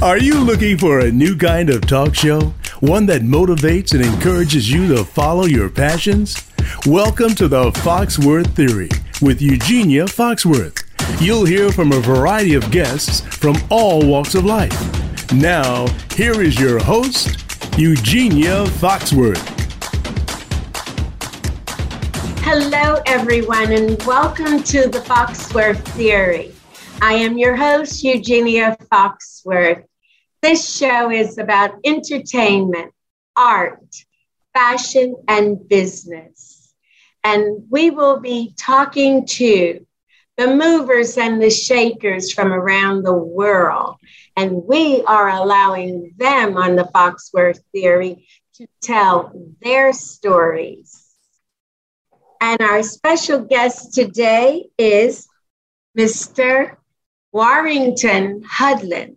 Are you looking for a new kind of talk show? One that motivates and encourages you to follow your passions? Welcome to the Foxworth Theory with Eugenia Foxworth. You'll hear from a variety of guests from all walks of life. Now, here is your host, Eugenia Foxworth. Hello, everyone, and welcome to the Foxworth Theory. I am your host, Eugenia Foxworth. This show is about entertainment, art, fashion, and business. And we will be talking to the movers and the shakers from around the world. And we are allowing them on the Foxworth Theory to tell their stories. And our special guest today is Mr. Warrington Hudlin.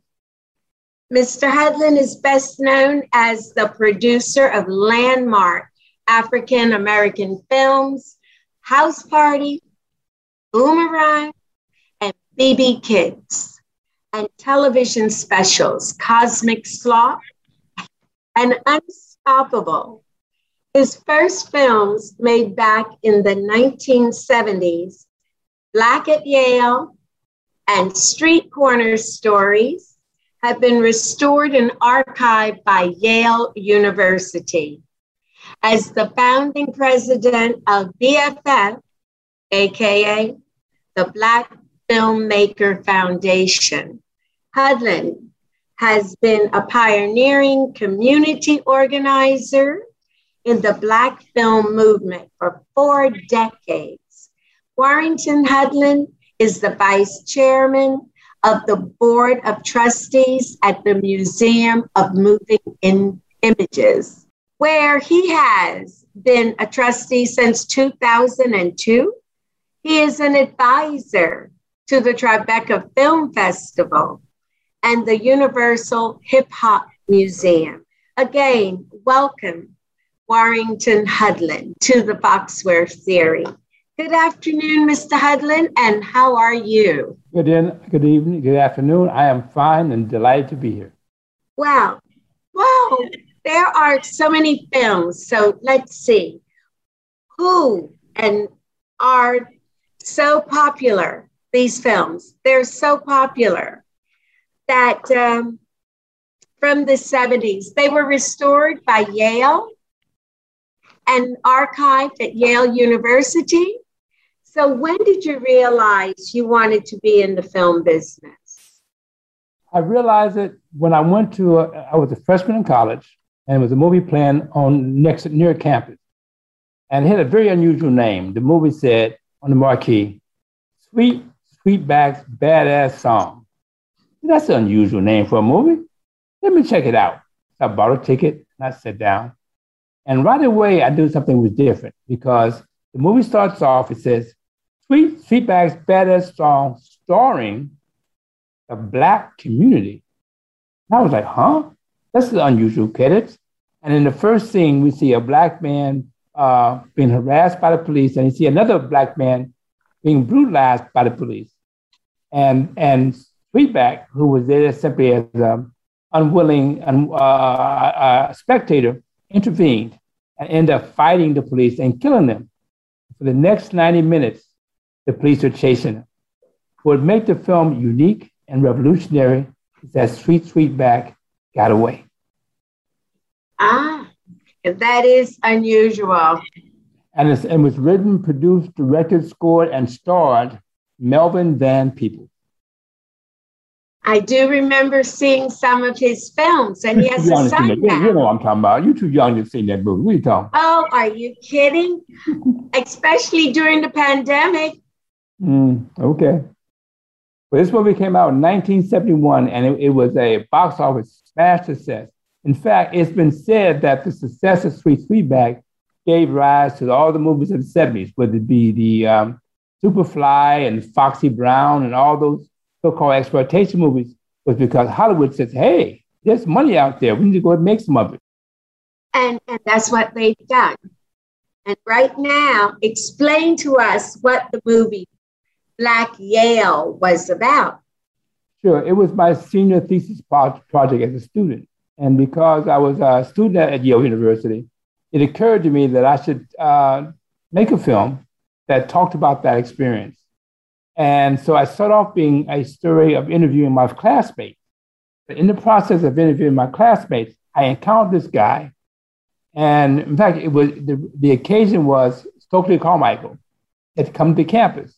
Mr. Hudlin is best known as the producer of landmark African American films, House Party, Boomerang, and BeBe's Kids, and television specials, Cosmic Slop and Unstoppable. His first films made back in the 1970s, Black at Yale and Street Corner Stories, have been restored and archived by Yale University. As the founding president of BFF, AKA the Black Filmmaker Foundation, Hudlin has been a pioneering community organizer in the Black film movement for 4 decades. Warrington Hudlin is the vice chairman of the board of trustees at the Museum of Moving Images, where he has been a trustee since 2002. He is an advisor to the Tribeca Film Festival and the Universal Hip Hop Museum. Again, welcome, Warrington Hudlin, to the Foxworth Theory. Good afternoon, Mr. Hudlin, and how are you? Good evening, good afternoon. I am fine and delighted to be here. Wow, there are so many films, so let's see. Who and are so popular, these films, they're so popular that from the 70s, they were restored by Yale and archived at Yale University. So when did you realize you wanted to be in the film business? I realized it when I went to, I was a freshman in college, and it was a movie planned on near campus. And it had a very unusual name. The movie said on the marquee, Sweet Sweetback's Badass Song. That's an unusual name for a movie. Let me check it out. So I bought a ticket and I sat down. And right away, I knew something was different because the movie starts off, it says, Sweet Sweetback's Badass Song starring the Black community. And I was like, huh? That's an unusual credits. And in the first scene, we see a Black man being harassed by the police, and you see another Black man being brutalized by the police. And Sweetback, who was there simply as an unwilling spectator, intervened and ended up fighting the police and killing them. For the next 90 minutes, the police are chasing him. What made the film unique and revolutionary is that Sweet Sweetback got away. That is unusual. And it was written, produced, directed, scored, and starred Melvin Van Peebles. I do remember seeing some of his films, and yes, a son. You know what I'm talking about. You're too young to see that movie. What are you talking about? Oh, are you kidding? Especially during the pandemic. Okay. Well, this movie came out in 1971, and it was a box office smash success. In fact, it's been said that the success of Sweet Sweetback gave rise to all the movies of the 70s, whether it be the Superfly and Foxy Brown and all those so-called exploitation movies, was because Hollywood says, hey, there's money out there. We need to go and make some of it. And that's what they've done. And right now, explain to us what the movie Black Yale was about. Sure. It was my senior thesis project as a student. And because I was a student at Yale University, it occurred to me that I should make a film that talked about that experience. And so I started off being a story of interviewing my classmates. In the process of interviewing my classmates, I encountered this guy. And in fact, it was the occasion was Stokely Carmichael had come to campus.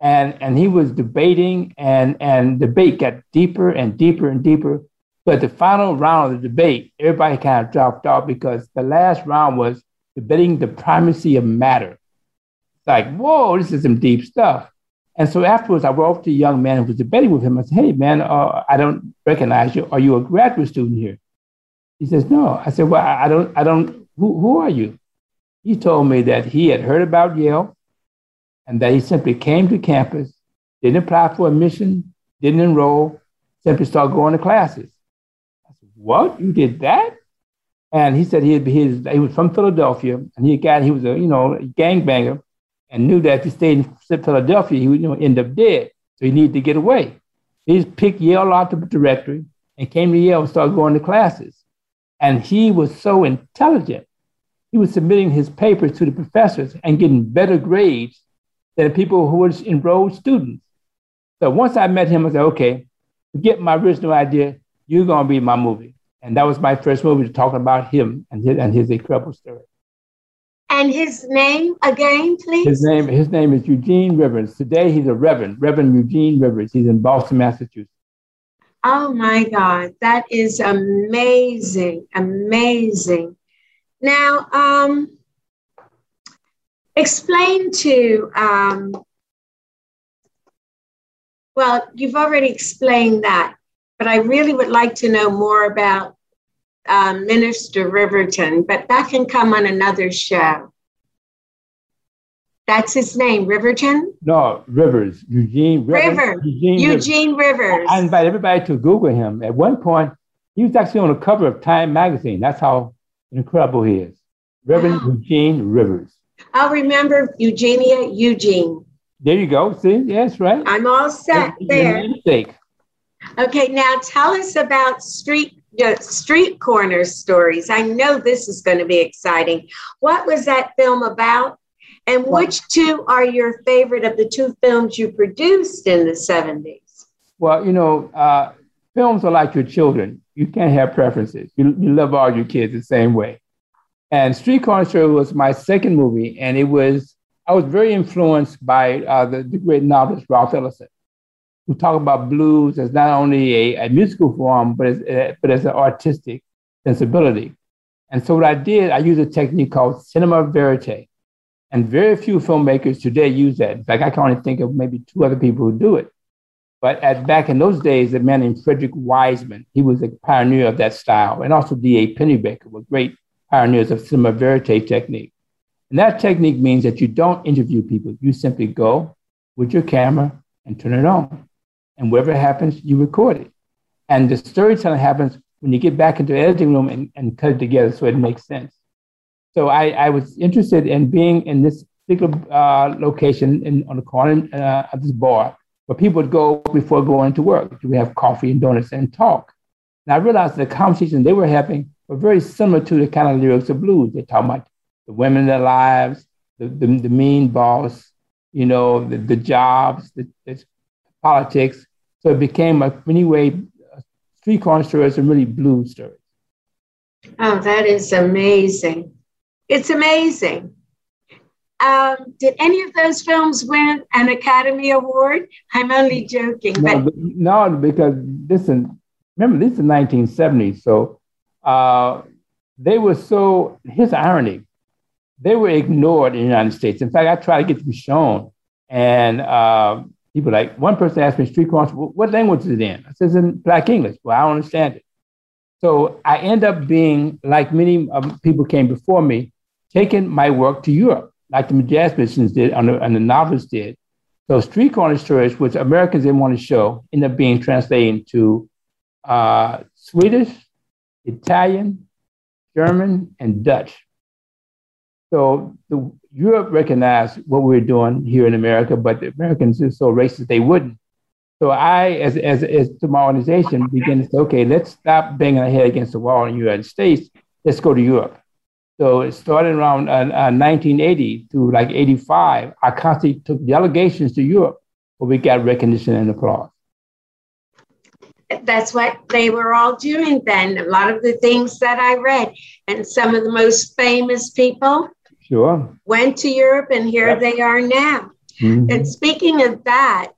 And he was debating, and debate got deeper and deeper and deeper. But the final round of the debate, everybody kind of dropped off because the last round was debating the primacy of matter. It's like, whoa, this is some deep stuff. And so afterwards, I wrote to a young man who was debating with him. I said, hey, man, I don't recognize you. Are you a graduate student here? He says, no. I said, well, I don't. Who are you? He told me that he had heard about Yale, and that he simply came to campus, didn't apply for admission, didn't enroll, simply started going to classes. I said, what? You did that? And he said he was from Philadelphia, and he was a gangbanger, and knew that if he stayed in Philadelphia, he would end up dead. So he needed to get away. He just picked Yale out the directory and came to Yale and started going to classes. And he was so intelligent. He was submitting his papers to the professors and getting better grades than people who were enrolled students. So once I met him, I said, okay, forget my original idea, you're gonna be my movie. And that was my first movie talking about him and his incredible story. And his name again, please? His name is Eugene Rivers. Today he's a reverend, Reverend Eugene Rivers. He's in Boston, Massachusetts. Oh my God, that is amazing, amazing. Now, explain to, well, you've already explained that, but I really would like to know more about Minister Riverton, but that can come on another show. That's his name, Riverton? No, Rivers, Eugene Rivers. Eugene Rivers. I invite everybody to Google him. At one point, he was actually on the cover of Time magazine. That's how incredible he is. Reverend Eugene Rivers. I'll remember Eugenia, Eugene. There you go. See, yes, right. I'm all set there. Okay, now tell us about Street Corner Stories. I know this is going to be exciting. What was that film about? And which two are your favorite of the two films you produced in the 70s? Well, films are like your children. You can't have preferences. You love all your kids the same way. And Street Corner Stories was my second movie, and I was very influenced by the great novelist Ralph Ellison, who talked about blues as not only a musical form, but as an artistic sensibility. And so what I did, I used a technique called cinema verite, and very few filmmakers today use that. In fact, I can only think of maybe two other people who do it. But back in those days, a man named Frederick Wiseman, he was a pioneer of that style, and also D.A. Pennybaker were great pioneers of cinema verite technique. And that technique means that you don't interview people. You simply go with your camera and turn it on. And whatever happens, you record it. And the storytelling happens when you get back into the editing room and cut it together so it makes sense. So I was interested in being in this particular location on the corner of this bar where people would go before going to work. We have coffee and donuts and talk. And I realized the conversation they were having were very similar to the kind of lyrics of blues. They talk about the women in their lives, the mean boss, the jobs, the politics. So it became, in many ways, Street Corner Stories and really blues stories. Oh, that is amazing. It's amazing. Did any of those films win an Academy Award? I'm only joking. No, because remember, this is the 1970s, so they were so, here's the irony, they were ignored in the United States. In fact, I tried to get them shown. And people one person asked me, Street Corner, what language is it in? I said, it's in Black English. Well, I don't understand it. So I end up being, like many people came before me, taking my work to Europe, like the jazz musicians did and the novelists did. So Street Corner Stories, which Americans didn't want to show, ended up being translated into Swedish, Italian, German, and Dutch. So Europe recognized what we were doing here in America, but the Americans were so racist they wouldn't. So I, as to my organization, began to say, okay, let's stop banging our head against the wall in the United States. Let's go to Europe. So it started around 1980 through like 85. I constantly took delegations to Europe, where we got recognition and applause. That's what they were all doing then. A lot of the things that I read, and some of the most famous people went to Europe, and here they are now. Mm-hmm. And speaking of that,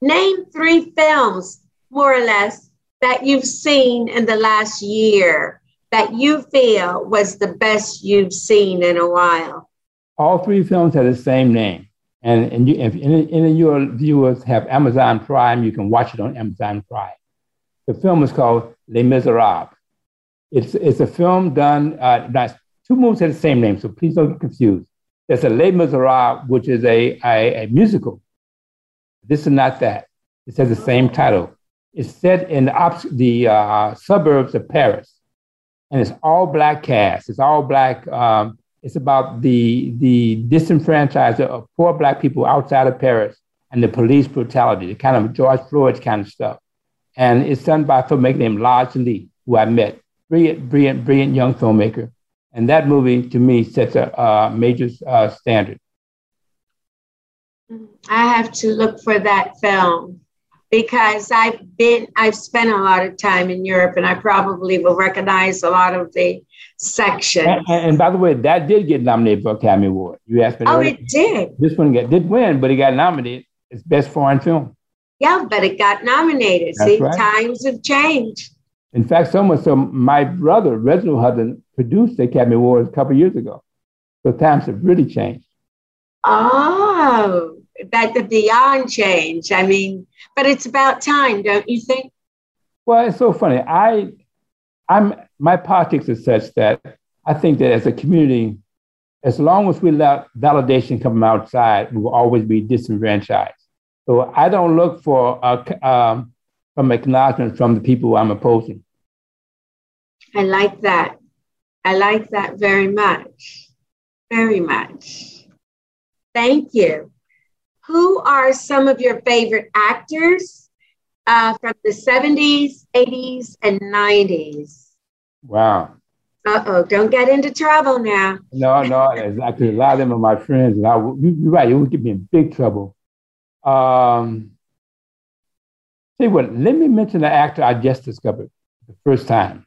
name three films, more or less, that you've seen in the last year that you feel was the best you've seen in a while. All three films had the same name. And you, if any of your viewers have Amazon Prime, you can watch it on Amazon Prime. The film is called Les Misérables. It's a film done, two movies had the same name, so please don't get confused. There's a Les Misérables, which is a musical. This is not that. It has the same title. It's set in the suburbs of Paris, and it's all black cast. It's all black. It's about the disenfranchised of poor black people outside of Paris and the police brutality, the kind of George Floyd kind of stuff. And it's done by a filmmaker named Ladj Ly, who I met. Brilliant young filmmaker. And that movie, to me, sets a major standard. I have to look for that film because I've spent a lot of time in Europe, and I probably will recognize a lot of the sections. And by the way, that did get nominated for Academy Award. You asked me. Oh, earlier. It did. This one did win, but it got nominated as Best Foreign Film. Yeah, but it got nominated. That's see, right. Times have changed. In fact, so much so, my brother Reginald Hudson produced the Academy Awards a couple of years ago. So times have really changed. Oh, that the beyond change. I mean, but it's about time, don't you think? Well, it's so funny. My politics is such that I think that as a community, as long as we let validation come from outside, we will always be disenfranchised. So I don't look for some acknowledgement from the people I'm opposing. I like that. I like that very much. Very much. Thank you. Who are some of your favorite actors from the 70s, 80s, and 90s? Wow. Uh-oh, don't get into trouble now. No, exactly. A lot of them are my friends. And you're right, it would get me in big trouble. Say what, let me mention the actor I just discovered the first time.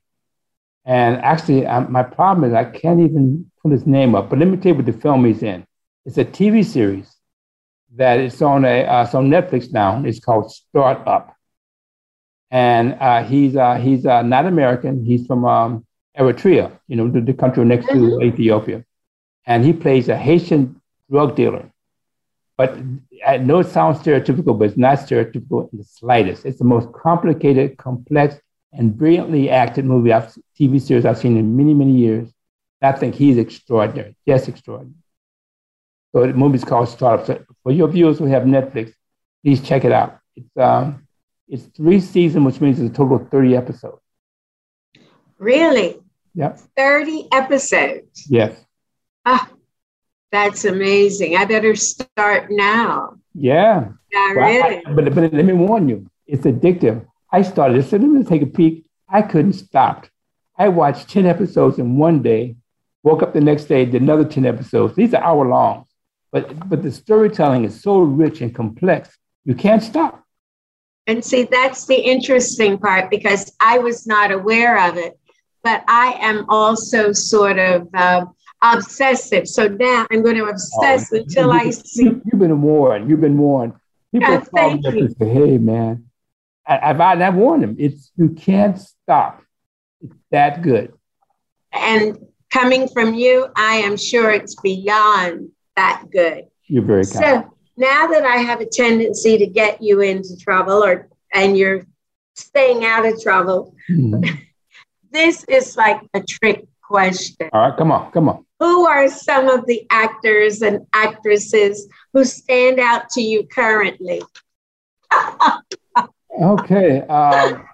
And actually, my problem is I can't even pull his name up, but let me tell you what the film he's in. It's a TV series that is on it's on Netflix now. It's called Startup, and he's not American. He's from Eritrea, you know, the country next to Ethiopia, and he plays a Haitian drug dealer. But I know it sounds stereotypical, but it's not stereotypical in the slightest. It's the most complicated, complex, and brilliantly acted movie TV series I've seen in many years. And I think he's extraordinary, just extraordinary. So the movie's called Startup. So for your viewers who have Netflix, please check it out. It's 3 seasons, which means it's a total of 30 episodes. Really? Yeah. 30 episodes? Yes. Oh, that's amazing. I better start now. Yeah. Not really. But let me warn you, it's addictive. I started, I said, let me take a peek. I couldn't stop. I watched 10 episodes in one day, woke up the next day, did another 10 episodes. These are hour long. But the storytelling is so rich and complex, you can't stop. And see, that's the interesting part, because I was not aware of it, but I am also sort of obsessive. So now I'm going to obsess until I see. You've been warned. You've been warned. People call me up and say, hey, man, I've warned them. You can't stop. It's that good. And coming from you, I am sure it's beyond that good. You're very kind. So now that I have a tendency to get you into trouble, and you're staying out of trouble, This is like a trick question. All right, come on. Who are some of the actors and actresses who stand out to you currently? Okay,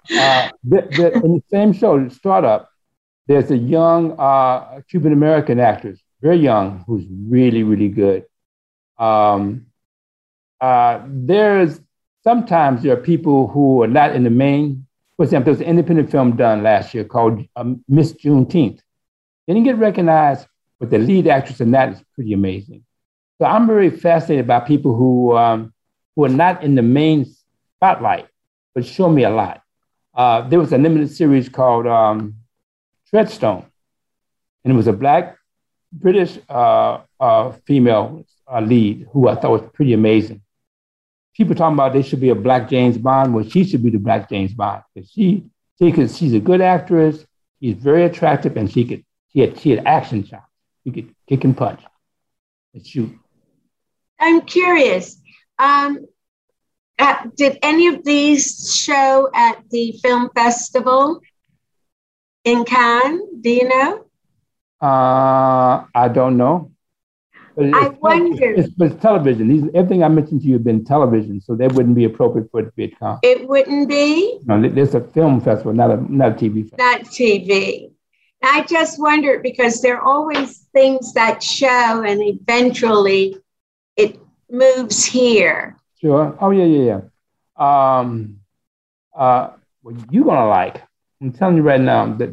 in the same show, Startup, there's a young Cuban-American actress, very young, who's really good. There's sometimes there are people who are not in the main. For example, there was an independent film done last year called Miss Juneteenth. They didn't get recognized, but the lead actress in that is pretty amazing. So I'm very fascinated by people who are not in the main spotlight, but show me a lot. There was a limited series called Treadstone, and it was a Black British female lead who I thought was pretty amazing. People talking about there should be a Black James Bond. Well, she should be the Black James Bond. She's a good actress. She's very attractive, and she had action chops. She could kick and punch and shoot. I'm curious. Did any of these show at the film festival in Cannes? Do you know? I don't know. I wonder. It's television. Everything I mentioned to you has been television, so that wouldn't be appropriate for it to be at Cannes. It wouldn't be? No, there's a film festival, not a TV festival. Not TV. I just wondered because there are always things that show and eventually it moves here. Sure. Oh, yeah. Well, you're going to like, I'm telling you right now, the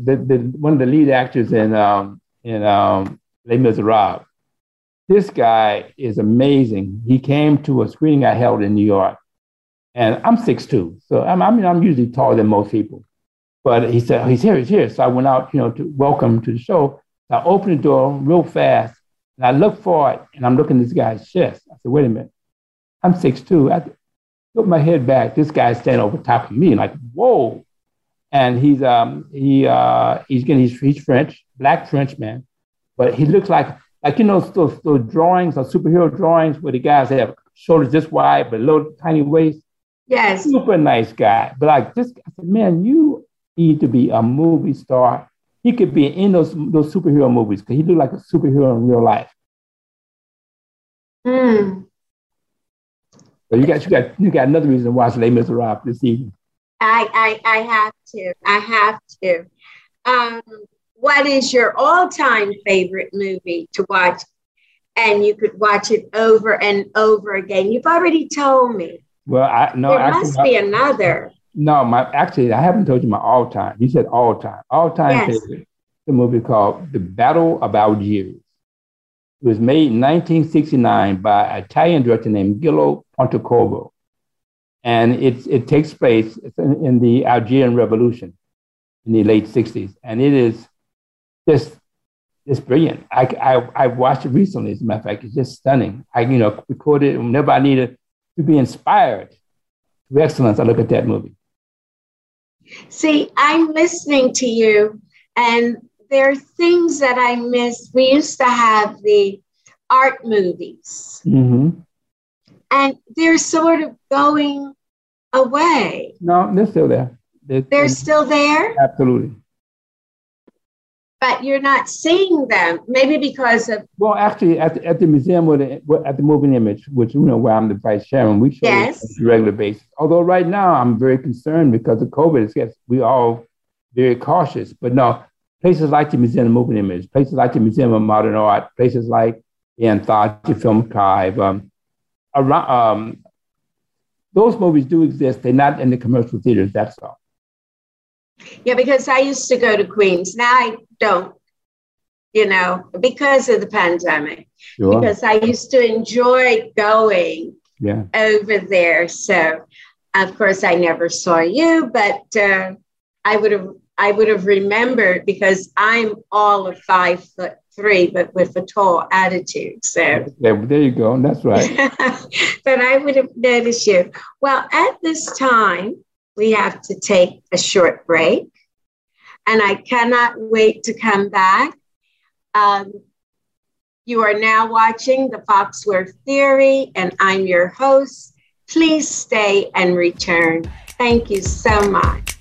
one of the lead actors in Les Misérables. This guy is amazing. He came to a screening I held in New York, and I'm 6'2", so I'm usually taller than most people. But he said, he's here. So I went out, to welcome him to the show. So I opened the door real fast, and I looked for it, and I'm looking at this guy's chest. I said, wait a minute, I'm 6'2". I put my head back. This guy's standing over top of me, and like, whoa! And he's French, Black French man, but he looks like. Like, those drawings or superhero drawings where the guys have shoulders this wide, but little tiny waist. Yes. Super nice guy. But I said, man, you need to be a movie star. He could be in those superhero movies because he looked like a superhero in real life. Mm. So you got another reason to watch Les Misérables this evening. I have to. What is your all-time favorite movie to watch? And you could watch it over and over again. You've already told me. Well, there must be another. No, I haven't told you my all-time. You said all-time. All-time favorite. The movie called The Battle of Algiers. It was made in 1969 by an Italian director named Gillo Pontecorvo. And it takes place in the Algerian Revolution in the late 60s. And it is... It's brilliant. I watched it recently, as a matter of fact. It's just stunning. I recorded it whenever I needed to be inspired to excellence. I look at that movie. See, I'm listening to you, and there are things that I miss. We used to have the art movies, mm-hmm. and they're sort of going away. No, they're still there. They're still there? Absolutely. But you're not seeing them, maybe because of... Well, actually, at the museum, at the Moving Image, which, where I'm the vice chairman, we show it on a regular basis. Although right now, I'm very concerned because of COVID. We're all very cautious. But no, places like the Museum of Moving Images, places like the Museum of Modern Art, places like the Anthology Film Archive, those movies do exist. They're not in the commercial theaters, that's all. Yeah, because I used to go to Queens. Now I don't, because of the pandemic. Sure. Because I used to enjoy going over there. So, of course, I never saw you, but I would have remembered because I'm all of 5'3", but with a tall attitude. So there you go. That's right. But I would have noticed you. Well, at this time, we have to take a short break, and I cannot wait to come back. You are now watching The Foxworth Theory, and I'm your host. Please stay and return. Thank you so much.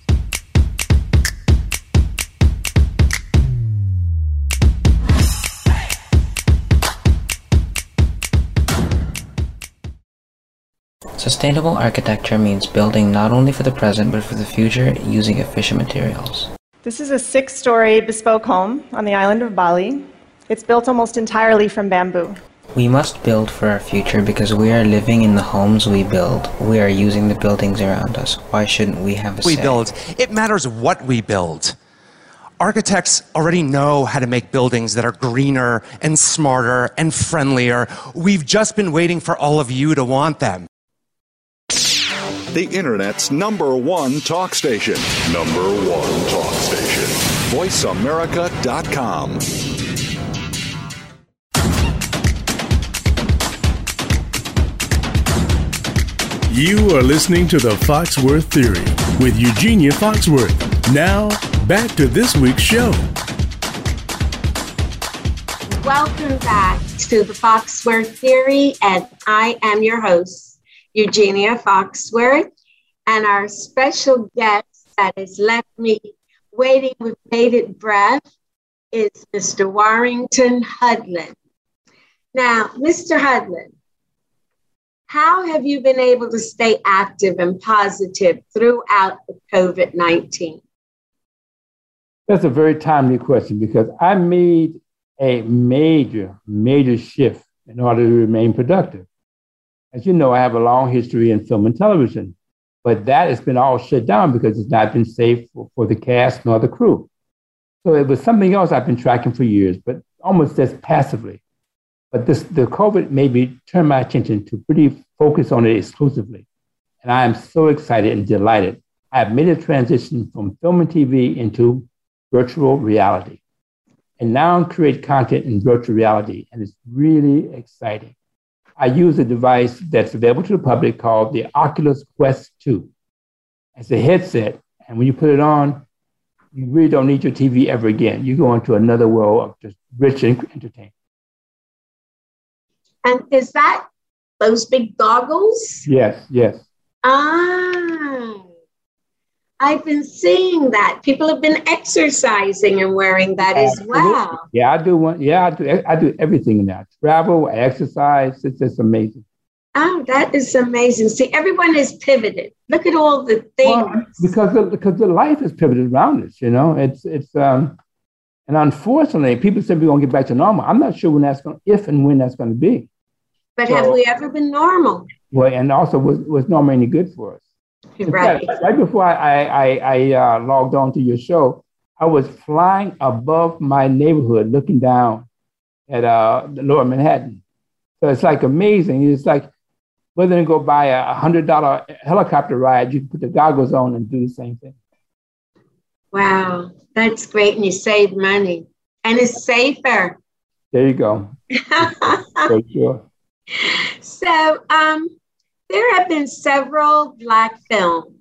Sustainable architecture means building not only for the present, but for the future using efficient materials. This is a 6-story bespoke home on the island of Bali. It's built almost entirely from bamboo. We must build for our future because we are living in the homes we build. We are using the buildings around us. Why shouldn't we have a say? It matters what we build. Architects already know how to make buildings that are greener and smarter and friendlier. We've just been waiting for all of you to want them. The Internet's #1 talk station. #1 talk station. VoiceAmerica.com. You are listening to The Foxworth Theory with Eugenia Foxworth. Now, back to this week's show. Welcome back to The Foxworth Theory, and I am your host, Eugenia Foxworth, and our special guest that has left me waiting with bated breath is Mr. Warrington Hudlin. Now, Mr. Hudlin, how have you been able to stay active and positive throughout the COVID-19? That's a very timely question because I made a major, major shift in order to remain productive. As you know, I have a long history in film and television, but that has been all shut down because it's not been safe for the cast nor the crew. So it was something else I've been tracking for years, but almost just passively. But the COVID made me turn my attention to pretty focus on it exclusively. And I am so excited and delighted. I have made a transition from film and TV into virtual reality. And now create content in virtual reality. And it's really exciting. I use a device that's available to the public called the Oculus Quest 2. It's a headset. And when you put it on, you really don't need your TV ever again. You go into another world of just rich entertainment. And is that those big goggles? Yes, yes. Ah, I've been seeing that. People have been exercising and wearing that as well. Yeah, I do one. Yeah, I do everything now. Travel, exercise. It's just amazing. Oh, that is amazing. See, everyone is pivoted. Look at all the things. Well, because the life is pivoted around us. You know, it's. And unfortunately, people said we're going to get back to normal. I'm not sure when that's going, if and when that's going to be. But so, have we ever been normal? Well, and also, was normal any good for us? Right. Fact, right before I logged on to your show, I was flying above my neighborhood, looking down at the Lower Manhattan. So it's like amazing. It's like whether you go buy a $100 helicopter ride, you can put the goggles on and do the same thing. Wow, that's great. And you save money. And it's safer. There you go. For sure. So there have been several Black films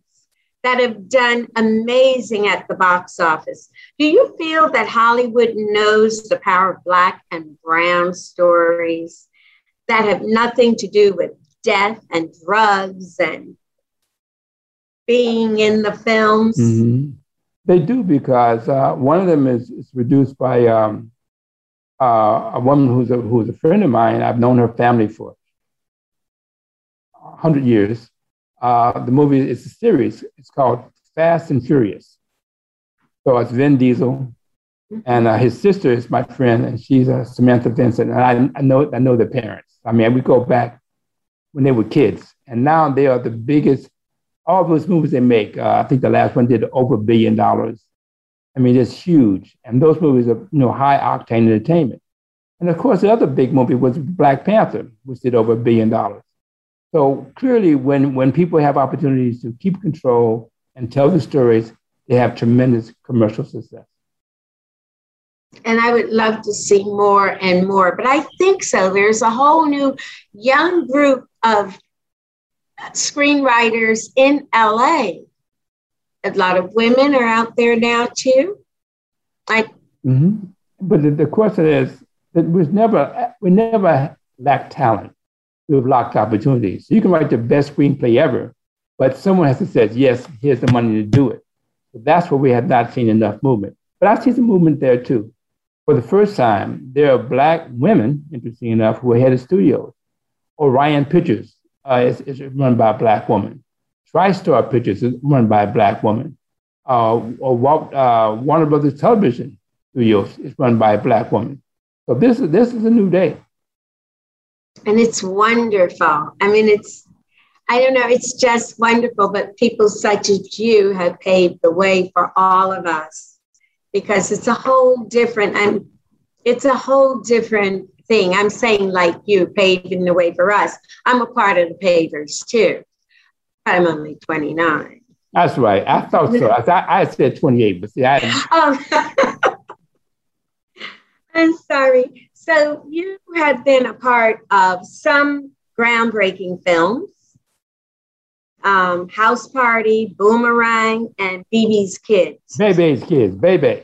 that have done amazing at the box office. Do you feel that Hollywood knows the power of Black and brown stories that have nothing to do with death and drugs and being in the films? Mm-hmm. They do because one of them is produced by a woman who's a friend of mine. I've known her family for 100 years. The movie is a series. It's called Fast and Furious. So it's Vin Diesel, and his sister is my friend, and she's Samantha Vincent. And I know the parents. I mean, we go back when they were kids, and now they are the biggest. All those movies they make, I think the last one did over $1 billion. I mean, it's huge. And those movies are, you know, high octane entertainment. And of course, the other big movie was Black Panther, which did over $1 billion. So clearly, when people have opportunities to keep control and tell the stories, they have tremendous commercial success. And I would love to see more and more, but I think so. There's a whole new young group of screenwriters in LA. A lot of women are out there now too. But the question is that we never lack talent. We've lacked opportunities. You can write the best screenplay ever, but someone has to say, yes, here's the money to do it. But that's where we have not seen enough movement. But I see some movement there too. For the first time, there are Black women, interesting enough, who are head of studios. Orion Pictures. It's run by a Black woman. TriStar Pictures is run by a Black woman. Or Warner Brothers Television Studios is run by a Black woman. So this is a new day. And it's wonderful. I mean, I don't know, it's just wonderful. But people such as you have paved the way for all of us, because it's a whole different, thing. I'm saying, like, you paving the way for us. I'm a part of the pavers too. I'm only 29. That's right. I thought so. I said 28, but see, I'm sorry. So you have been a part of some groundbreaking films, House Party, Boomerang, and BeBe's Kids. BeBe's Kids, Bebe.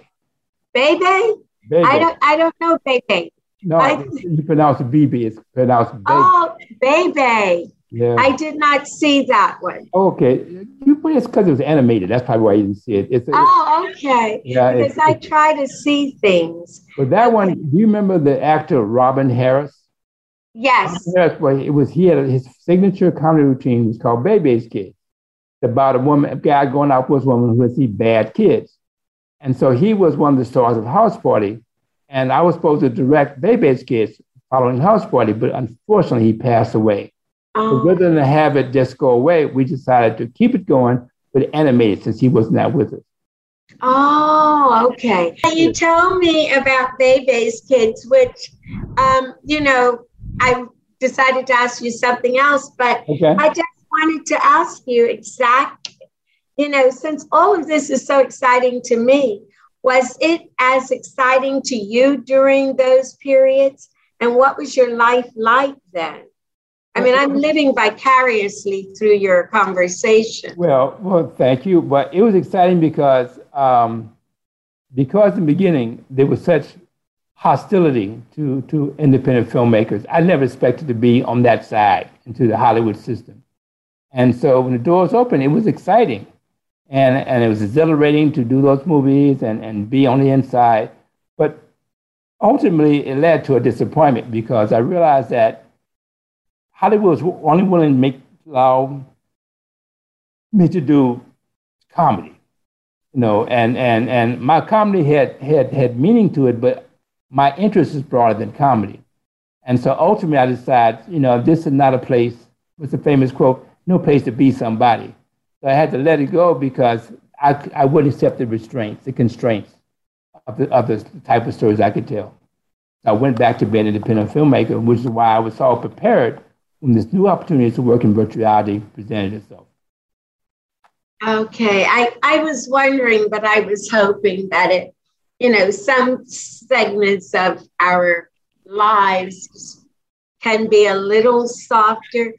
Bebe? Bebe. I don't know Bebe. No, you pronounce it BB. It's pronounced Bebe. Oh, Bebe. Yeah. I did not see that one. Okay. It's because it was animated. That's probably why you didn't see it. Oh, okay. Yeah, because I try to see things. But that one, do you remember the actor Robin Harris? Yes. Robin Harris, well, his signature comedy routine was called BeBe's Kids. It's about a guy going out with a woman who would see bad kids. And so he was one of the stars of House Party. And I was supposed to direct BeBe's Kids following House Party, but unfortunately he passed away. But rather than have it just go away, we decided to keep it going, but animate it since he was not with us. Oh, okay. You told me about BeBe's Kids, which, I decided to ask you something else, but okay. I just wanted to ask you exactly, since all of this is so exciting to me, was it as exciting to you during those periods? And what was your life like then? I mean, I'm living vicariously through your conversation. Well, thank you. But it was exciting because in the beginning, there was such hostility to independent filmmakers. I never expected to be on that side into the Hollywood system. And so when the doors opened, it was exciting. And it was exhilarating to do those movies and be on the inside. But ultimately, it led to a disappointment because I realized that Hollywood was only willing to allow me to do comedy, and my comedy had meaning to it, but my interest is broader than comedy. And so ultimately I decided, this is not a place, with the famous quote, no place to be somebody. So I had to let it go because I wouldn't accept the constraints of the type of stories I could tell. So I went back to being an independent filmmaker, which is why I was all prepared when this new opportunity to work in virtuality presented itself. Okay, I was wondering, but I was hoping that it, some segments of our lives can be a little softer,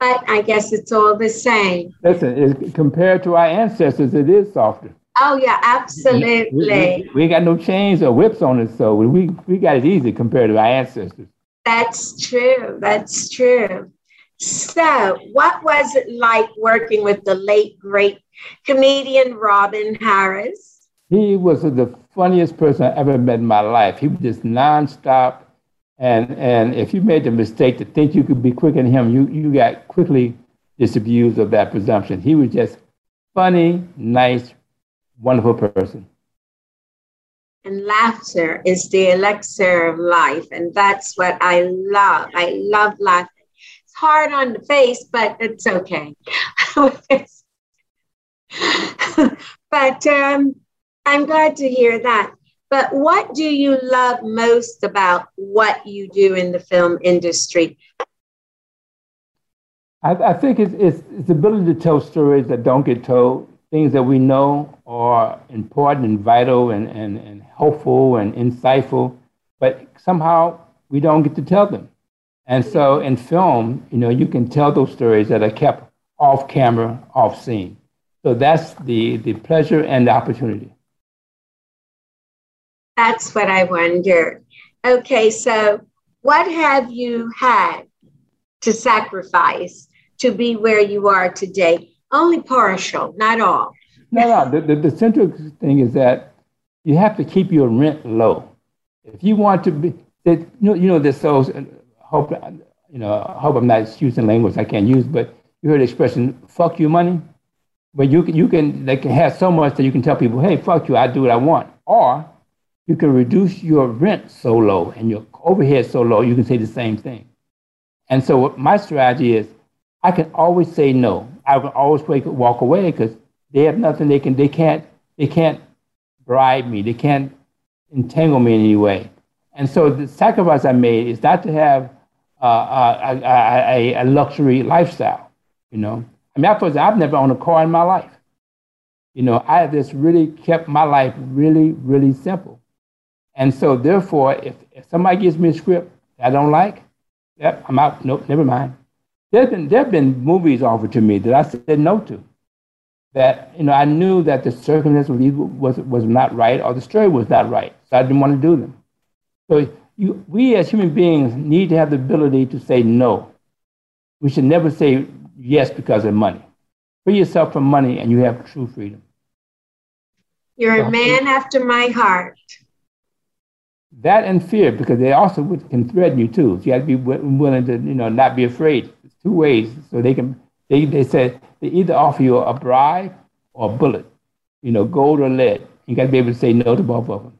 but I guess it's all the same. Listen, compared to our ancestors, it is softer. Oh yeah, absolutely. We ain't got no chains or whips on us, so we got it easy compared to our ancestors. That's true. So what was it like working with the late, great comedian Robin Harris? He was the funniest person I ever met in my life. He was just nonstop. And if you made the mistake to think you could be quicker than him, you got quickly disabused of that presumption. He was just funny, nice, wonderful person. And laughter is the elixir of life. And that's what I love. I love laughter. It's hard on the face, but it's okay. But I'm glad to hear that. But what do you love most about what you do in the film industry? I think it's the ability to tell stories that don't get told. Things that we know are important and vital and helpful and insightful, but somehow we don't get to tell them. And so in film, you can tell those stories that are kept off camera, off scene. So that's the pleasure and the opportunity. That's what I wondered. Okay, so what have you had to sacrifice to be where you are today? Only partial, not all. No. The central thing is that you have to keep your rent low. If you want to be, this so hope I'm not using language I can't use, but you heard the expression, fuck you money. But they can have so much that you can tell people, hey, fuck you, I do what I want. Or you can reduce your rent so low and your overhead so low, you can say the same thing. And so what my strategy is, I can always say no. I can always walk away because they have nothing they can't bribe me. They can't entangle me in any way. And so the sacrifice I made is not to have a luxury lifestyle, you know. I mean, I've never owned a car in my life. You know, I have just really kept my life really, really simple. And so therefore, if somebody gives me a script that I don't like, yep, I'm out. Nope, never mind. There have been movies offered to me that I said no to. That, you know, I knew that the circumstance was not right, or the story was not right, so I didn't want to do them. So we as human beings need to have the ability to say no. We should never say yes because of money. Free yourself from money and you have true freedom. You're a man after my heart. That and fear, because they also can threaten you too. So you have to be willing to, you know, not be afraid. It's two ways. So they said they either offer you a bribe or a bullet, you know, gold or lead. You got to be able to say no to both of them.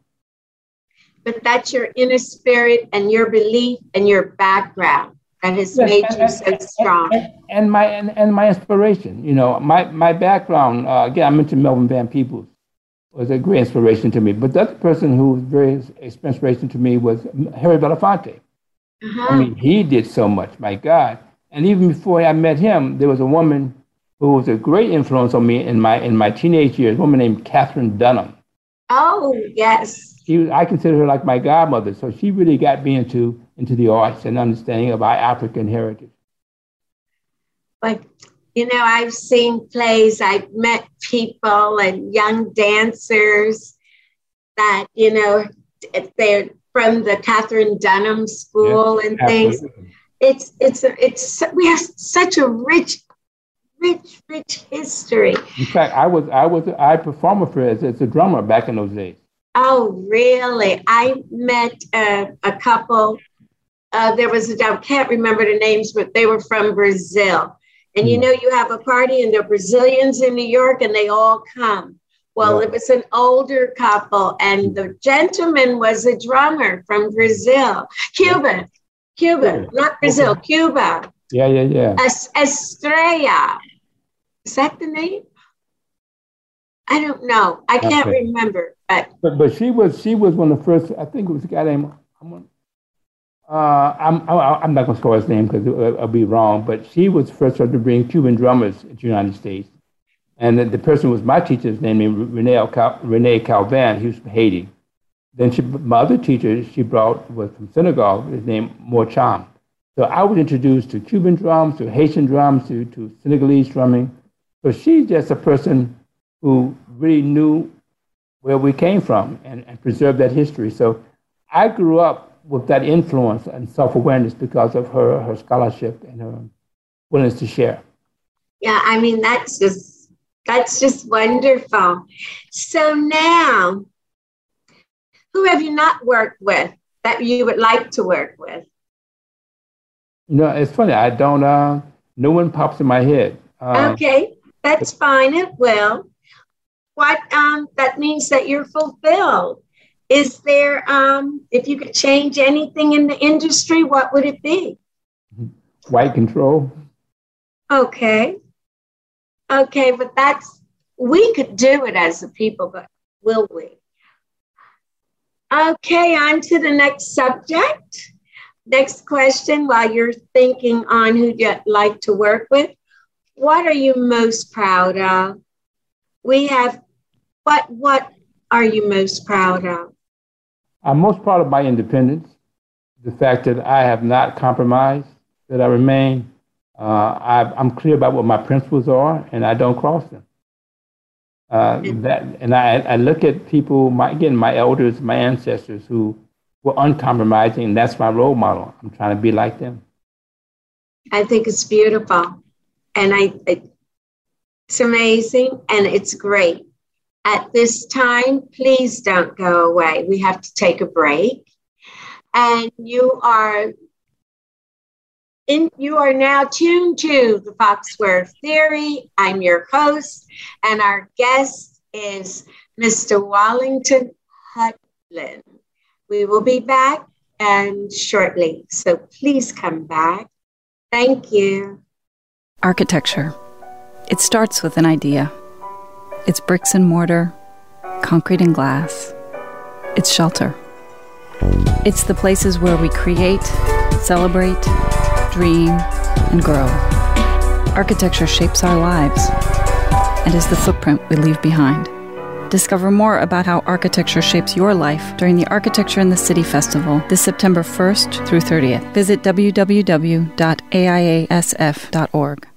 But that's your inner spirit and your belief and your background that has made you so strong. And my inspiration, you know, my background. Again, I mentioned Melvin Van Peebles. Was a great inspiration to me. But the other person who was very inspiration to me was Harry Belafonte. Uh-huh. I mean, he did so much, my God. And even before I met him, there was a woman who was a great influence on me in my teenage years, a woman named Catherine Dunham. Oh, yes. I consider her like my godmother. So she really got me into the arts and understanding of our African heritage. Like, you know, I've seen plays, I've met people and young dancers that, you know, they're from the Catherine Dunham School, yes, and absolutely. Things. It's we have such a rich history. In fact, I performed for her as a drummer back in those days. Oh, really? I met a couple. I can't remember the names, but they were from Brazil. And you know, you have a party and there are Brazilians in New York and they all come. Well, it was an older couple and the gentleman was a drummer from Brazil, Cuba, not Brazil, Cuba. Yeah. Estrella. Is that the name? I don't know. I can't remember. But she was one of the first, I think it was a guy named, I'm not going to score his name because I'll be wrong, but she was first to bring Cuban drummers to the United States. And the person who was my teacher's name, Rene Calvin, he was from Haiti. Then my other teacher she brought was from Senegal, his name Morcham. So I was introduced to Cuban drums, to Haitian drums, to Senegalese drumming. So she's just a person who really knew where we came from and preserved that history. So I grew up with that influence and self-awareness because of her scholarship and her willingness to share. Yeah, I mean, that's just wonderful. So now, who have you not worked with that you would like to work with? You know, it's funny, I don't, no one pops in my head. Okay, that's fine, it will. What, that means that you're fulfilled. Is there, if you could change anything in the industry, what would it be? White control. Okay, but we could do it as a people, but will we? Okay, on to the next subject. Next question, while you're thinking on who you'd like to work with, what are you most proud of? What are you most proud of? I'm most proud of my independence, the fact that I have not compromised, that I remain, I'm clear about what my principles are, and I don't cross them. I look at people, my elders, my ancestors who were uncompromising, and that's my role model. I'm trying to be like them. I think it's beautiful, and it's amazing, and it's great. At this time, please don't go away. We have to take a break. And you are now tuned to the Foxworth Theory. I'm your host, and our guest is Mr. Warrington Hudlin. We will be back shortly, so please come back. Thank you. Architecture. It starts with an idea. It's bricks and mortar, concrete and glass. It's shelter. It's the places where we create, celebrate, dream, and grow. Architecture shapes our lives and is the footprint we leave behind. Discover more about how architecture shapes your life during the Architecture in the City Festival this September 1st through 30th. Visit www.aiasf.org.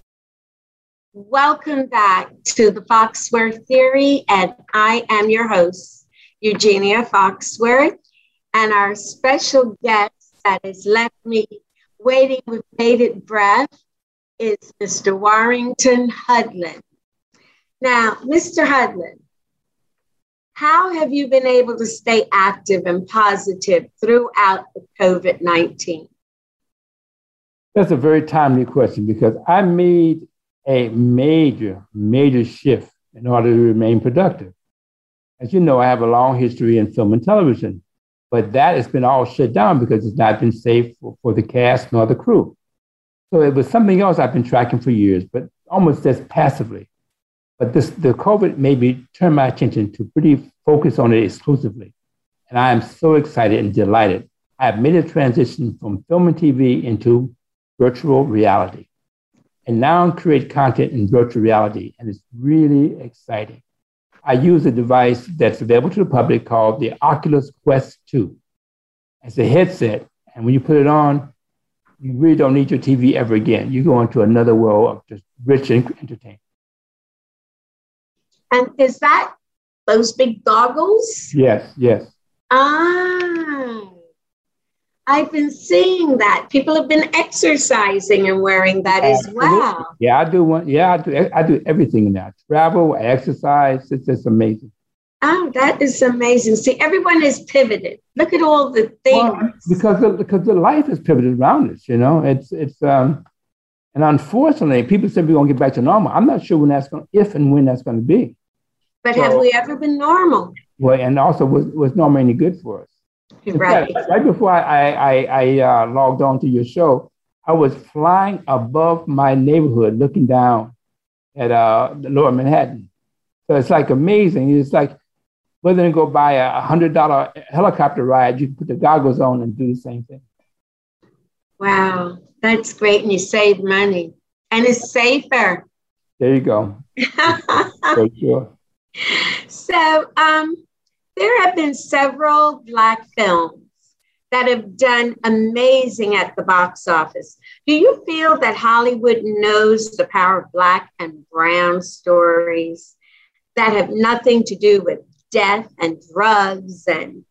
Welcome back to the Foxworth Theory, and I am your host, Eugenia Foxworth, and our special guest that has left me waiting with bated breath is Mr. Warrington Hudlin. Now, Mr. Hudlin, how have you been able to stay active and positive throughout the COVID-19? That's a very timely question, because I made a major, major shift in order to remain productive. As you know, I have a long history in film and television, but that has been all shut down because it's not been safe for the cast nor the crew. So it was something else I've been tracking for years, but almost just passively. But the COVID made me turn my attention to pretty focus on it exclusively. And I am so excited and delighted. I have made a transition from film and TV into virtual reality. And now create content in virtual reality. And it's really exciting. I use a device that's available to the public called the Oculus Quest 2. It's a headset. And when you put it on, you really don't need your TV ever again. You go into another world of just rich entertainment. And is that those big goggles? Yes, yes. Ah, I've been seeing that. People have been exercising and wearing that as well. Yeah, I do one. Yeah, I do everything now. Travel, exercise. It's just amazing. Oh, that is amazing. See, everyone is pivoted. Look at all the things. Well, because the life is pivoted around us. You know, it's. And unfortunately, people say we're going to get back to normal. I'm not sure when that's going, if and when that's going to be. But so, have we ever been normal? Well, and also, was normal any good for us? Right. Fact, right before I logged on to your show, I was flying above my neighborhood, looking down at the Lower Manhattan. So it's like amazing. It's like whether you go buy a $100 helicopter ride, you can put the goggles on and do the same thing. Wow. That's great, and you save money, and it's safer. There you go. For sure. So there have been several Black films that have done amazing at the box office. Do you feel that Hollywood knows the power of Black and brown stories that have nothing to do with death and drugs and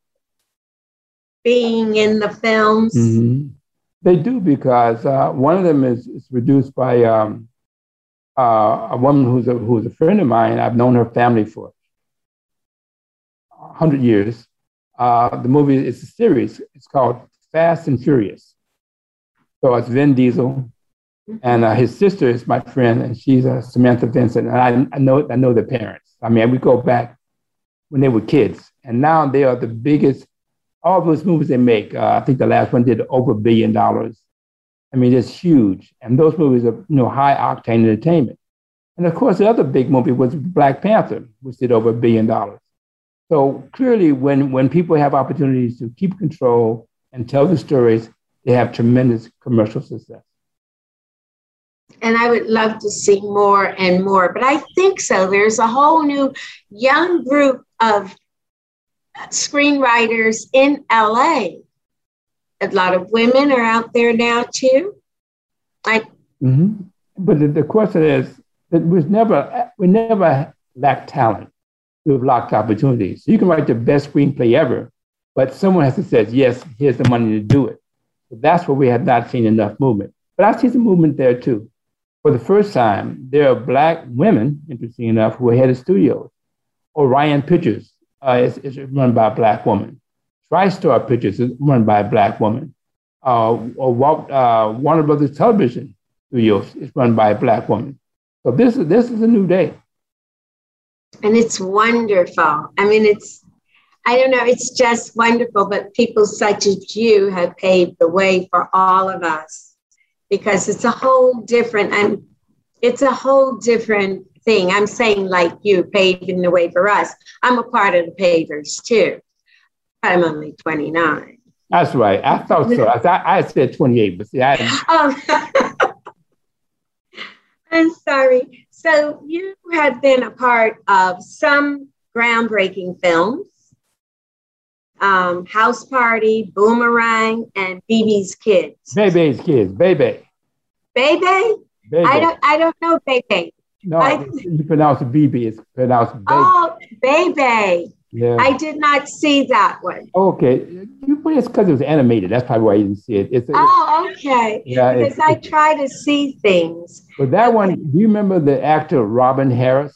being in the films? Mm-hmm. They do, because one of them is produced by a woman who's a friend of mine. I've known her family for 100 years. The movie is a series. It's called Fast and Furious. So it's Vin Diesel, and his sister is my friend, and she's Samantha Vincent. And I know the parents. I mean, we go back when they were kids, and now they are the biggest. All those movies they make, I think the last one did over $1 billion. I mean, it's huge. And those movies are, high octane entertainment. And of course, the other big movie was Black Panther, which did over $1 billion. So clearly, when people have opportunities to keep control and tell the stories, they have tremendous commercial success. And I would love to see more and more, but I think so. There's a whole new young group of screenwriters in LA. A lot of women are out there now too. Mm-hmm. But the question is that we never lack talent. We've lacked opportunities. You can write the best screenplay ever, but someone has to say, yes, here's the money to do it. But that's where we have not seen enough movement. But I see some movement there too. For the first time, there are Black women, interesting enough, who are head of studios. Orion Pictures. It's run by a Black woman. TriStar Pictures is run by a Black woman. Or Warner Brothers Television Studios is run by a Black woman. So this is a new day. And it's wonderful. I mean, it's just wonderful, but people such as you have paved the way for all of us. because it's a whole different, and it's a whole different thing. I'm saying, like you paving the way for us. I'm a part of the pavers too. I'm only 29. That's right. I thought so. I said 28, but see, oh. I'm sorry. So you have been a part of some groundbreaking films, House Party, Boomerang, and BeBe's Kids. BeBe's Kids, Bebe. Bebe? Bebe. I don't know Bebe. No, you pronounce it BB. It's pronounced Bebe. Oh, Bebe. Yeah. I did not see that one. Okay. It's because it was animated. That's probably why you didn't see it. Oh, okay. Yeah, because I try to see things. But that one, do you remember the actor Robin Harris?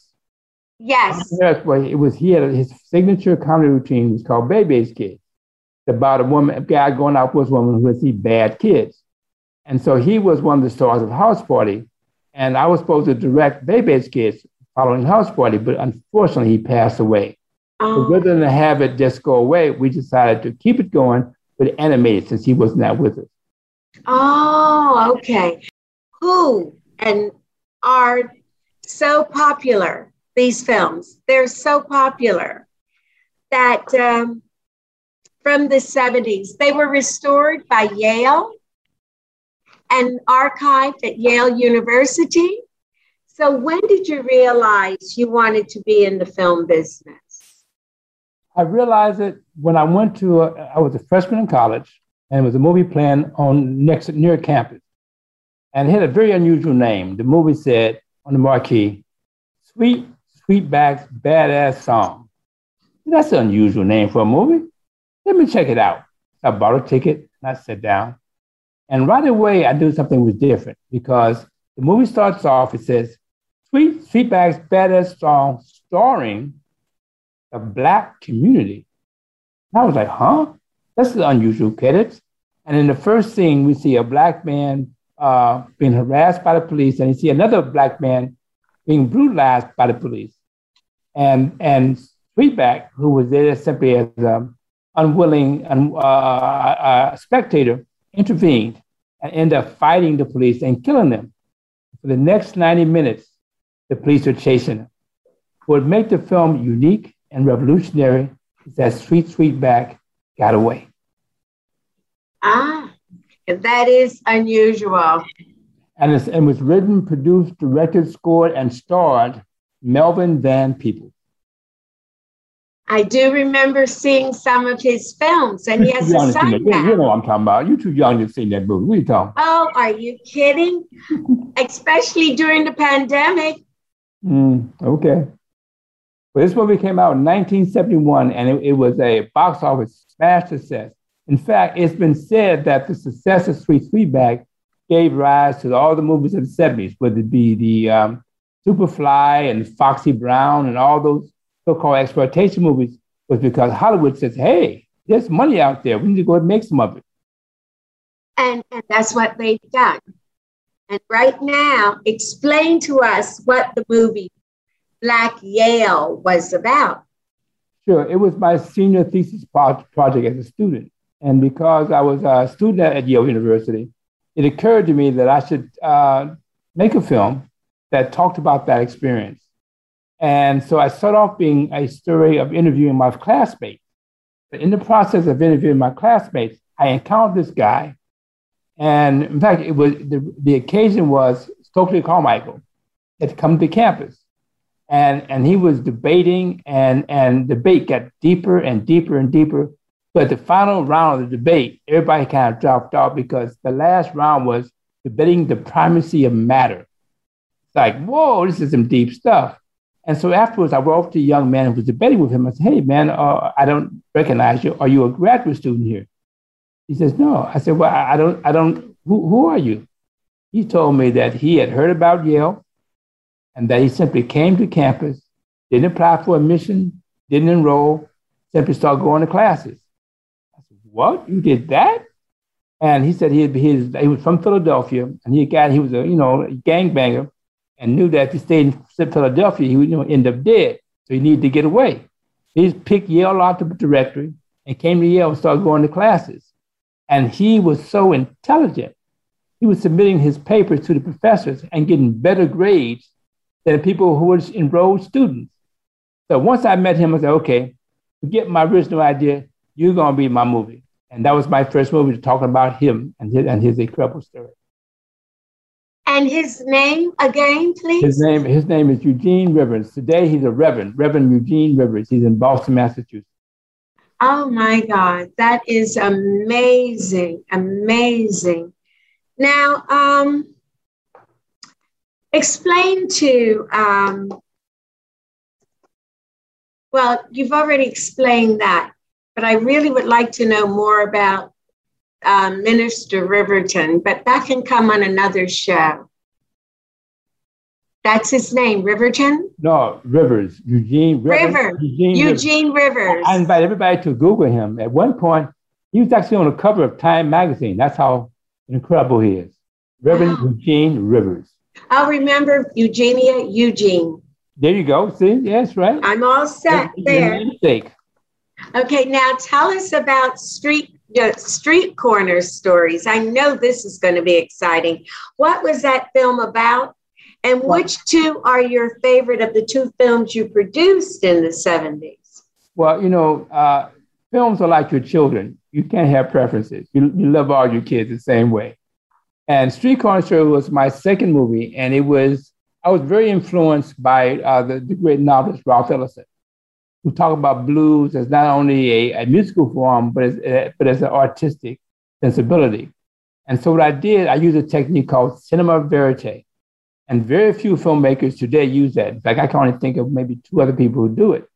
Yes. Harris, well, his signature comedy routine was called BeBe's Kids. It's about a guy going out with a woman who would see bad kids. And so he was one of the stars of House Party. And I was supposed to direct BeBe's Kids following House Party, but unfortunately he passed away. But rather than have it just go away, we decided to keep it going, but animate it since he was not with us. Oh, okay. Who and are so popular, these films. They're so popular that from the 70s, they were restored by Yale and archived at Yale University. So when did you realize you wanted to be in the film business? I realized it when I went to, I was a freshman in college, and it was a movie planned on near campus. And it had a very unusual name. The movie said on the marquee, Sweet Sweetback's Badass Song. That's an unusual name for a movie. Let me check it out. I bought a ticket, and I sat down. And right away, I knew something was different because the movie starts off, it says, Sweet Sweetback's Badass Song starring the Black community. And I was like, huh? That's the unusual credits. And in the first scene, we see a Black man being harassed by the police, and you see another Black man being brutalized by the police. And Sweetback, who was there simply as an unwilling spectator, intervened and ended up fighting the police and killing them. For the next 90 minutes, the police were chasing him. What made the film unique and revolutionary is that Sweet Sweetback got away. Ah, that is unusual. And it was written, produced, directed, scored, and starred Melvin Van Peebles. I do remember seeing some of his films, and he has a son now. You know what I'm talking about. You're too young to see that movie. What are you talking about? Oh, are you kidding? Especially during the pandemic. Okay. Well, this movie came out in 1971, and it was a box office smash success. In fact, it's been said that the success of Sweet Sweetback gave rise to all the movies of the 70s, whether it be the Superfly and Foxy Brown and all those so-called exploitation movies, was because Hollywood says, hey, there's money out there. We need to go and make some of it. And that's what they've done. And right now, explain to us what the movie Black Yale was about. Sure. It was my senior thesis project as a student. And because I was a student at Yale University, it occurred to me that I should make a film that talked about that experience. And so I started off being a story of interviewing my classmates. But in the process of interviewing my classmates, I encountered this guy. And in fact, it was the occasion was Stokely Carmichael had come to campus. And he was debating, and debate got deeper and deeper and deeper. But the final round of the debate, everybody kind of dropped off because the last round was debating the primacy of matter. It's like, whoa, this is some deep stuff. And so afterwards, I wrote up to a young man who was debating with him. I said, hey, man, I don't recognize you. Are you a graduate student here? He says, no. I said, well, I don't, who are you? He told me that he had heard about Yale, and that he simply came to campus, didn't apply for admission, didn't enroll, simply started going to classes. I said, what? You did that? And he said he was from Philadelphia, and he was a gangbanger, and knew that if he stayed in Philadelphia, he would end up dead. So he needed to get away. He picked Yale out the directory and came to Yale and started going to classes. And he was so intelligent he was submitting his papers to the professors and getting better grades than people who were enrolled students. So once I met him, I said, okay, forget my original idea, you're going to be my movie. And that was my first movie, talking about him and his incredible story. And his name again, please? His name is Eugene Rivers. Today he's a reverend, Reverend Eugene Rivers. He's in Boston, Massachusetts. Oh my God, that is amazing, amazing. Now, explain to, well, you've already explained that, but I really would like to know more about Minister Riverton, but that can come on another show. That's his name, Riverton? No, Rivers, Eugene Rivers. Eugene Rivers. I invite everybody to Google him. At one point, he was actually on the cover of Time magazine. That's how incredible he is. Reverend Eugene Rivers. I'll remember Eugenia, Eugene. There you go. See, yes, right. I'm all set there. Okay, now tell us about Street Corner Stories. I know this is going to be exciting. What was that film about? And which two are your favorite of the two films you produced in the 70s? Well, you know, films are like your children. You can't have preferences. You love all your kids the same way. And Street Corner Stories was my second movie, and it was, I was very influenced by the great novelist Ralph Ellison, who talked about blues as not only a musical form, but as an artistic sensibility. And so what I did, I used a technique called cinema verite. And very few filmmakers today use that. In fact, I can only think of maybe two other people who do it.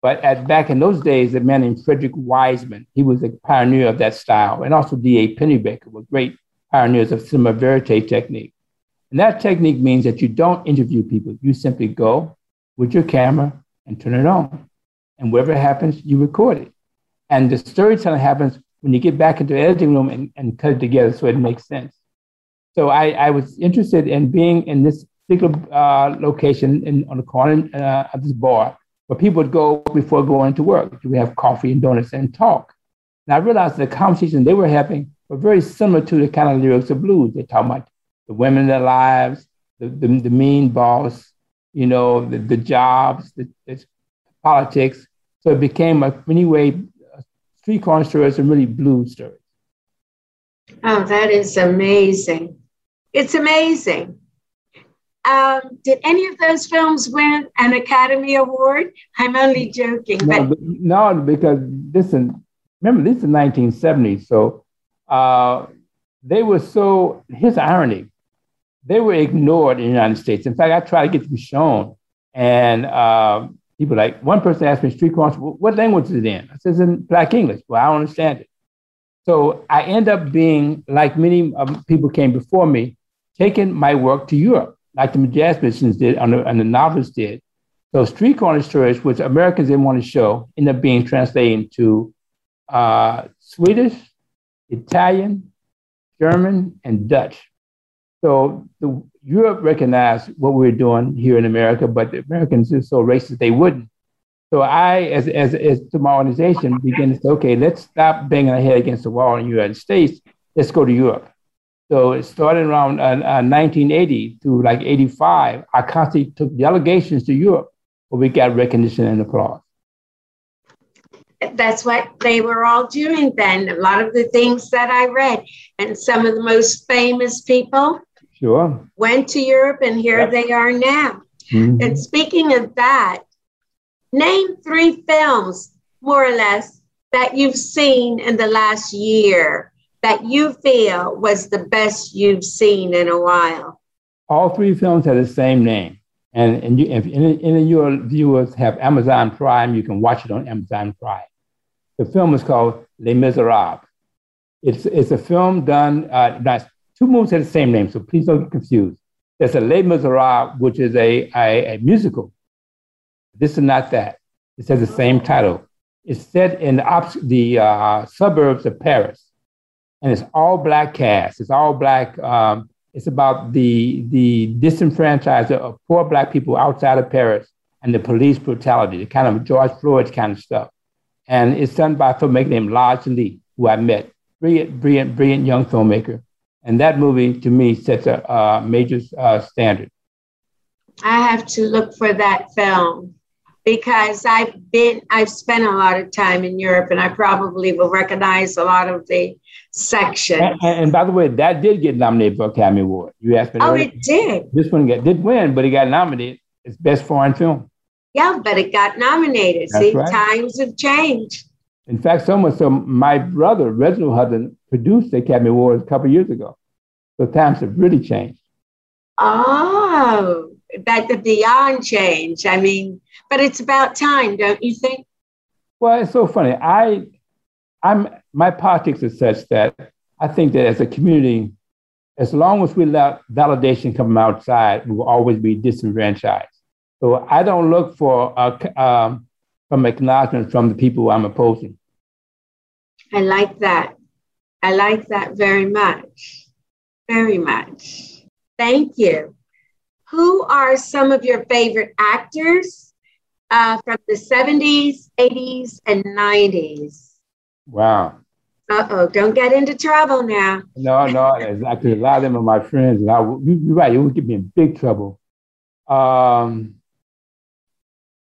But back in those days, a man named Frederick Wiseman, he was a pioneer of that style. And also D.A. Pennybaker were great pioneers of cinema verite technique. And that technique means that you don't interview people. You simply go with your camera and turn it on. And whatever happens, you record it. And the storytelling happens when you get back into the editing room and cut it together so it makes sense. So I was interested in being in this particular location on the corner of this bar where people would go before going to work. We have coffee and donuts and talk. And I realized the conversation they were having were very similar to the kind of lyrics of blues. They talk about the women in their lives, the mean boss, you know, the jobs, the politics. So it became, in many ways, Street Corner Stories and really blues stories. Oh, that is amazing. It's amazing. Did any of those films win an Academy Award? I'm only joking. No, because listen, remember, this is the 1970s. So they were so, here's the irony. They were ignored in the United States. In fact, I tried to get them shown. And people like, one person asked me, Street Corner, what language is it in? I said, it's in Black English. Well, I don't understand it. So I end up being, like many people came before me, taking my work to Europe, like the jazz musicians did and the novelists did. So Street Corner Stories, which Americans didn't want to show, ended up being translated into Swedish, Italian, German, and Dutch. So Europe recognized what we were doing here in America, but the Americans were so racist they wouldn't. So I, as to my organization, began to say, okay, let's stop banging our head against the wall in the United States. Let's go to Europe. So it started around 1980 through like 85. I constantly took delegations to Europe where we got recognition and applause. That's what they were all doing then. A lot of the things that I read, and some of the most famous people went to Europe, and here they are now. Mm-hmm. And speaking of that, name three films, more or less, that you've seen in the last year that you feel was the best you've seen in a while. All three films have the same name. And you, if any of your viewers have Amazon Prime, you can watch it on Amazon Prime. The film is called Les Misérables. It's a film done, two movies have the same name, so please don't get confused. There's a Les Misérables, which is a musical. This is not that. It has the same title. It's set in the suburbs of Paris, and it's all Black cast. It's all Black. It's about the disenfranchised of poor Black people outside of Paris and the police brutality, the kind of George Floyd kind of stuff. And it's done by a filmmaker named Ladj Ly, who I met, brilliant young filmmaker. And that movie, to me, sets a major standard. I have to look for that film because I've spent a lot of time in Europe, and I probably will recognize a lot of the sections. And by the way, that did get nominated for Academy Award. You asked me. Oh, it did. This one did win, but it got nominated as Best Foreign Film. Yeah, but it got nominated. That's See, right. Times have changed. In fact, so much so, my brother, Reginald Hudson, produced the Academy Awards a couple of years ago. So times have really changed. Oh, that the beyond change. I mean, but it's about time, don't you think? Well, it's so funny. My politics is such that I think that as a community, as long as we let validation come from outside, we will always be disenfranchised. So I don't look for from acknowledgement from the people I'm opposing. I like that. I like that very much. Very much. Thank you. Who are some of your favorite actors from the 70s, 80s, and 90s? Wow. Uh-oh, don't get into trouble now. No, exactly. A lot of them are my friends. And you're right, it would get me in big trouble.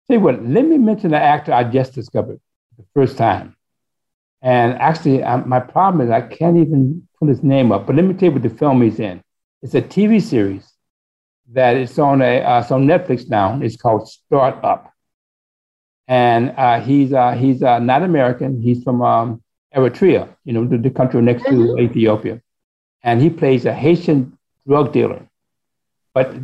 Let me mention an actor I just discovered the first time. And actually, my problem is I can't even pull his name up. But let me tell you what the film he's in. It's a TV series that is on Netflix now. It's called Startup. And he's not American. He's from Eritrea, you know, the country next to Ethiopia. And he plays a Haitian drug dealer. But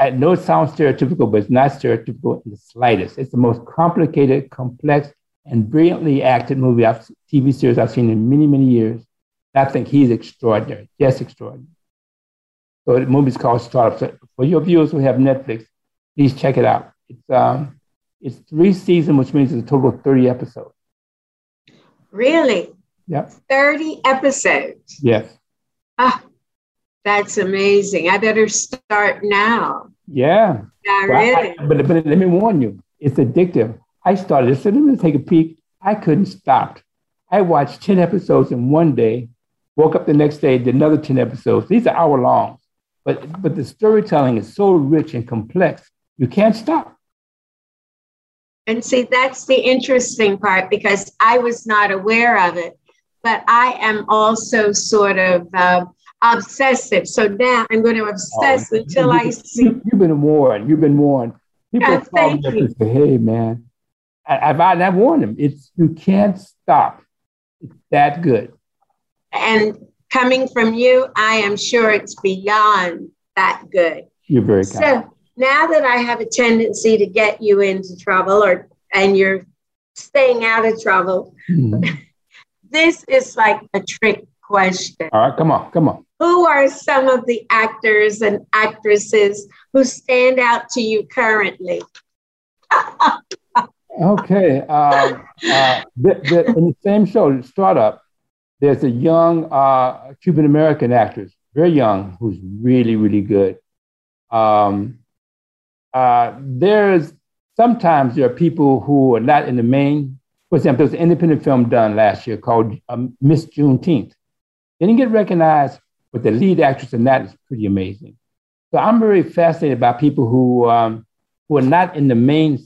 I know it sounds stereotypical, but it's not stereotypical in the slightest. It's the most complicated, complex, and brilliantly acted TV series I've seen in many, many years. I think he's extraordinary, just extraordinary. So the movie's called Startup. So for your viewers who have Netflix, please check it out. It's 3 seasons, which means it's a total of 30 episodes. Really? Yep. 30 episodes? Yes. Ah. That's amazing. I better start now. Yeah. Really. But let me warn you, it's addictive. I started, I said, let me take a peek. I couldn't stop. I watched 10 episodes in one day, woke up the next day, did another 10 episodes. These are hour long. But the storytelling is so rich and complex, you can't stop. And see, that's the interesting part because I was not aware of it. But I am also sort of... obsessive. So now I'm going to obsess until I see. You've been warned. You've been warned. People call me up and say, hey, man, I've warned them. You can't stop. It's that good. And coming from you, I am sure it's beyond that good. You're very kind. So now that I have a tendency to get you into trouble and you're staying out of trouble, this is like a trick question. All right, come on. Who are some of the actors and actresses who stand out to you currently? Okay. In the same show, Startup, there's a young Cuban-American actress, very young, who's really, really good. There are people who are not in the main. For example, there's an independent film done last year called Miss Juneteenth. They didn't get recognized, but the lead actress in that is pretty amazing. So I'm very fascinated by people who are not in the main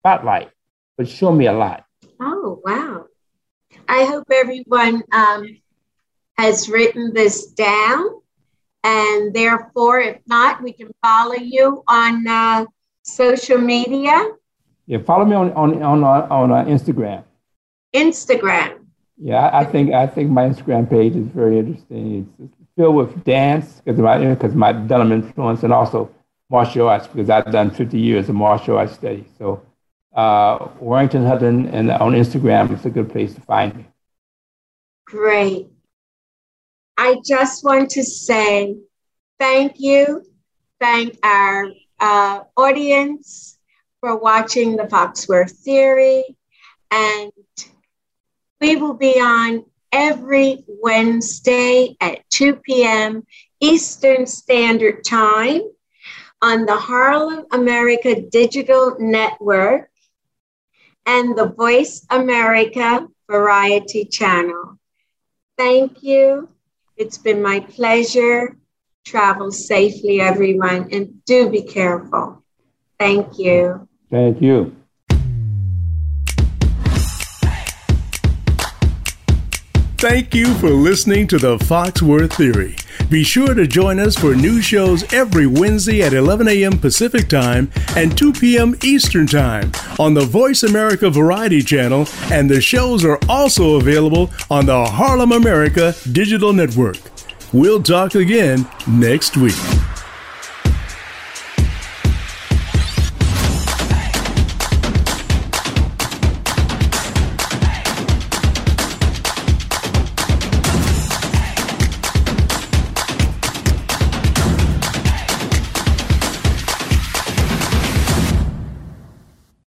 spotlight, but show me a lot. Oh, wow. I hope everyone has written this down. And therefore, if not, we can follow you on social media. Yeah, follow me on Instagram. Instagram. Yeah, I think my Instagram page is very interesting. It's filled with dance because my Dunham influence, and also martial arts because I've done 50 years of martial arts study. So Warrington Hudlin and on Instagram is a good place to find me. Great. I just want to say thank you. Thank our audience for watching the Foxworth Theory, and we will be on every Wednesday at 2 p.m. Eastern Standard Time on the Harlem America Digital Network and the Voice America Variety Channel. Thank you. It's been my pleasure. Travel safely, everyone, and do be careful. Thank you. Thank you. Thank you for listening to The Foxworth Theory. Be sure to join us for new shows every Wednesday at 11 a.m. Pacific Time and 2 p.m. Eastern Time on the Voice America Variety Channel, and the shows are also available on the Harlem America Digital Network. We'll talk again next week.